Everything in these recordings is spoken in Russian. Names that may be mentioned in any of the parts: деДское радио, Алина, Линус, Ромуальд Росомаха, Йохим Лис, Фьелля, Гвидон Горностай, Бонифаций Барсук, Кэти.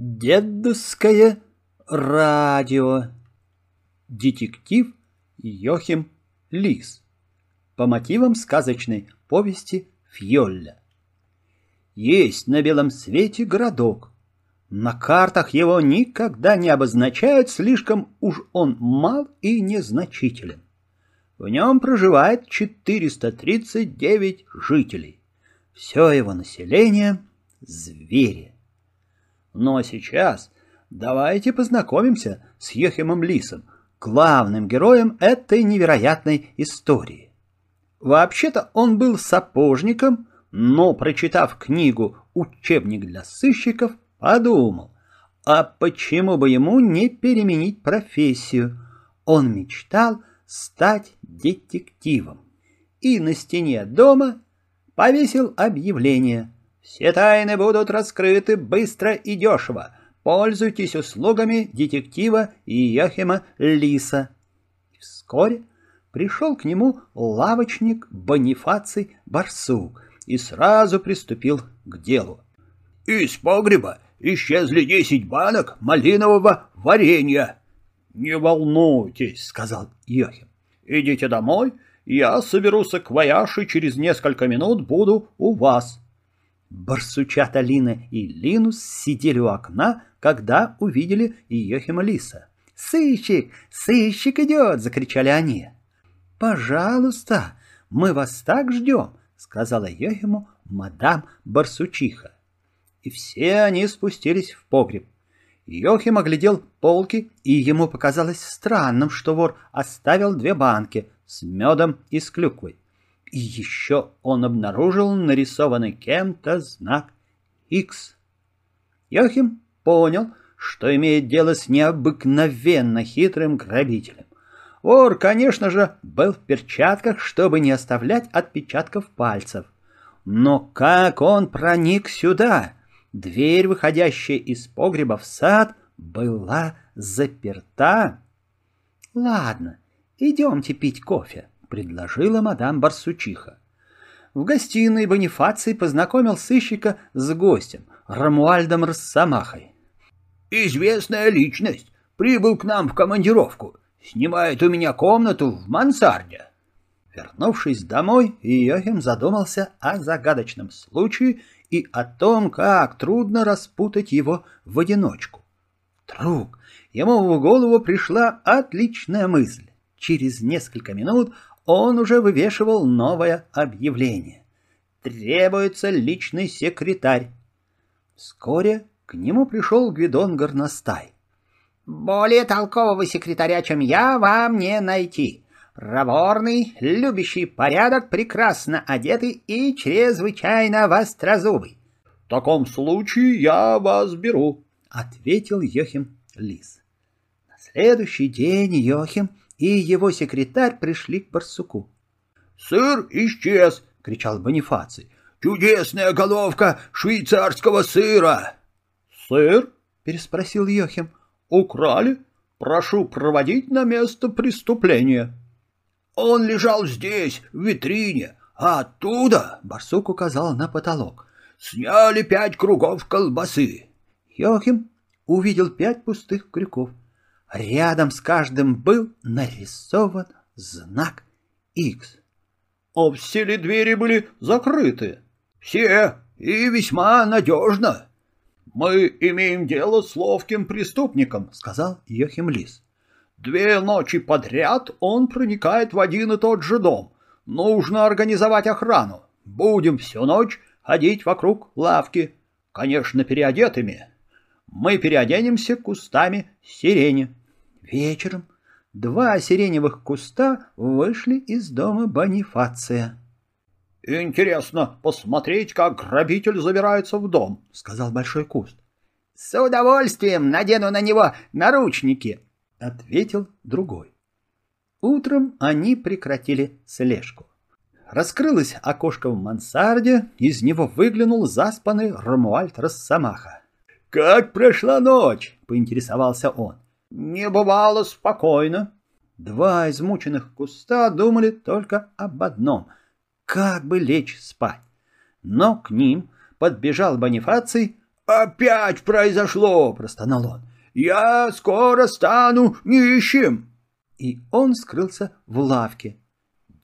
Дедовское радио. Детектив Йохим Лис. По мотивам сказочной повести Фьелля. Есть на белом свете городок. На картах его никогда не обозначают, слишком уж он мал и незначителен. В нем проживает 439 жителей. Все его население — звери. Но сейчас давайте познакомимся с Йохимом Лисом, главным героем этой невероятной истории. Вообще-то он был сапожником, но, прочитав книгу «Учебник для сыщиков», подумал, а почему бы ему не переменить профессию? Он мечтал стать детективом. И на стене дома повесил объявление: «Все тайны будут раскрыты быстро и дешево. Пользуйтесь услугами детектива Йохима Лиса». Вскоре пришел к нему лавочник Бонифаций Барсук и сразу приступил к делу. «Из погреба исчезли 10 банок малинового варенья». «Не волнуйтесь, — сказал Йохим, — идите домой, я соберу саквояж и через несколько минут буду у вас». Барсучат Алина и Линус сидели у окна, когда увидели Йохима Лиса. «Сыщик! Сыщик идет!» — закричали они. «Пожалуйста, мы вас так ждем!» — сказала Йохиму мадам Барсучиха. И все они спустились в погреб. Йохим оглядел полки, и ему показалось странным, что вор оставил 2 банки с медом и с клюквой. И еще он обнаружил нарисованный кем-то знак X. Йохим понял, что имеет дело с необыкновенно хитрым грабителем. Вор, конечно же, был в перчатках, чтобы не оставлять отпечатков пальцев. Но как он проник сюда? Дверь, выходящая из погреба в сад, была заперта. «Ладно, идемте пить кофе», — предложила мадам Барсучиха. В гостиной Бонифаций познакомил сыщика с гостем, Ромуальдом Росомахой. «Известная личность. Прибыл к нам в командировку. Снимает у меня комнату в мансарде». Вернувшись домой, Йохим задумался о загадочном случае и о том, как трудно распутать его в одиночку. Вдруг ему в голову пришла отличная мысль. Через несколько минут он уже вывешивал новое объявление: «Требуется личный секретарь». Вскоре к нему пришел Гвидон Горностай. «Более толкового секретаря, чем я, вам не найти. Проворный, любящий порядок, прекрасно одетый и чрезвычайно острозубый». «В таком случае я вас беру», — ответил Йохим Лис. На следующий день Йохим и его секретарь пришли к Барсуку. «Сыр исчез! — кричал Бонифаций. — Чудесная головка швейцарского сыра!» «Сыр? — переспросил Йохим. — Украли? Прошу проводить на место преступления». «Он лежал здесь, в витрине, а оттуда, — Барсук указал на потолок, — сняли 5 кругов колбасы». Йохим увидел 5 пустых крюков. Рядом с каждым был нарисован знак X. «А все ли двери были закрыты?» «Все, и весьма надежно». «Мы имеем дело с ловким преступником, — сказал Йохим Лис. — 2 ночи подряд он проникает в один и тот же дом. Нужно организовать охрану. Будем всю ночь ходить вокруг лавки. Конечно, переодетыми. Мы переоденемся кустами сирени». Вечером 2 сиреневых куста вышли из дома Бонифация. «Интересно посмотреть, как грабитель забирается в дом», — сказал большой куст. «С удовольствием надену на него наручники», — ответил другой. Утром они прекратили слежку. Раскрылось окошко в мансарде, из него выглянул заспанный Ромуальд Росомаха. «Как прошла ночь?» — поинтересовался он. «Не бывало спокойно». 2 измученных куста думали только об одном — как бы лечь спать. Но к ним подбежал Бонифаций, «Опять произошло!» — простонал он. «Я скоро стану нищим!» И он скрылся в лавке.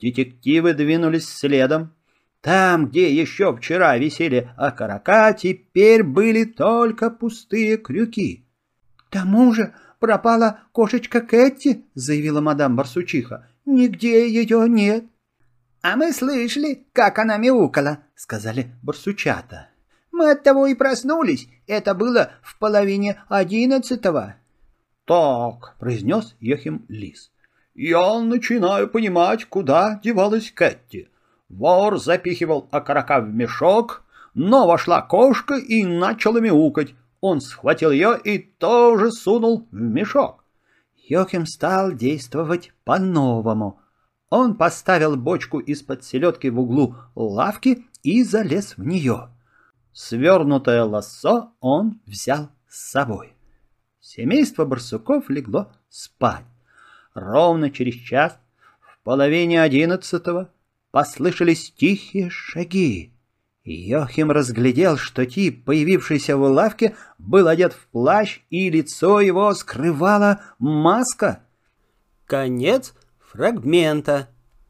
Детективы двинулись следом. Там, где еще вчера висели окорока, теперь были только пустые крюки. — К тому же пропала кошечка Кэти, — заявила мадам Барсучиха. — Нигде ее нет. — А мы слышали, как она мяукала, — сказали барсучата. — Мы от того и проснулись. Это было в половине 11-го. — Так, — произнес Йохим Лис. — Я начинаю понимать, куда девалась Кэти. Вор запихивал окорока в мешок, но вошла кошка и начала мяукать. Он схватил ее и тоже сунул в мешок. Йохим стал действовать по-новому. Он поставил бочку из-под селедки в углу лавки и залез в нее. Свернутое лассо он взял с собой. Семейство барсуков легло спать. Ровно через час, в половине 11-го, послышались тихие шаги. Йохим разглядел, что тип, появившийся в лавке, был одет в плащ, и лицо его скрывала маска. Конец фрагмента.